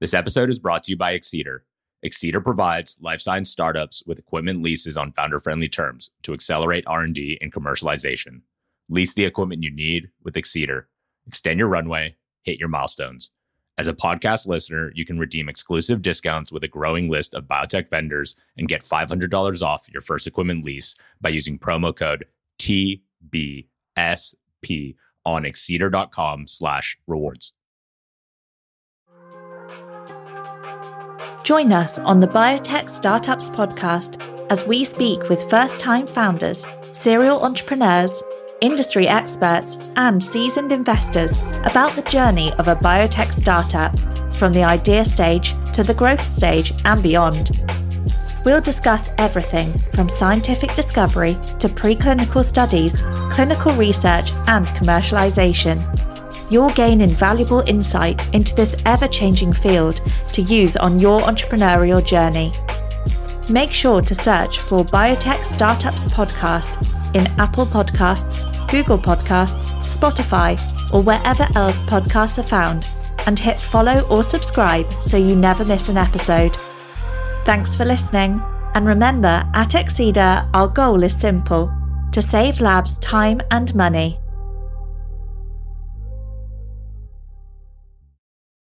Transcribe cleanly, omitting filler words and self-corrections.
This episode is brought to you by Excedr. Excedr provides life science startups with equipment leases on founder-friendly terms to accelerate R&D and commercialization. Lease the equipment you need with Excedr. Extend your runway, hit your milestones. As a podcast listener, you can redeem exclusive discounts with a growing list of biotech vendors and get $500 off your first equipment lease by using promo code TBSP on Excedr.com/rewards. Join us on the Biotech Startups Podcast as we speak with first-time founders, serial entrepreneurs, industry experts, and seasoned investors about the journey of a biotech startup, from the idea stage to the growth stage and beyond. We'll discuss everything from scientific discovery to preclinical studies, clinical research, and commercialization. You'll gain invaluable insight into this ever-changing field to use on your entrepreneurial journey. Make sure to search for Biotech Startups Podcast in Apple Podcasts, Google Podcasts, Spotify, or wherever else podcasts are found, and hit follow or subscribe so you never miss an episode. Thanks for listening, and remember, at Excedr, our goal is simple: to save labs time and money.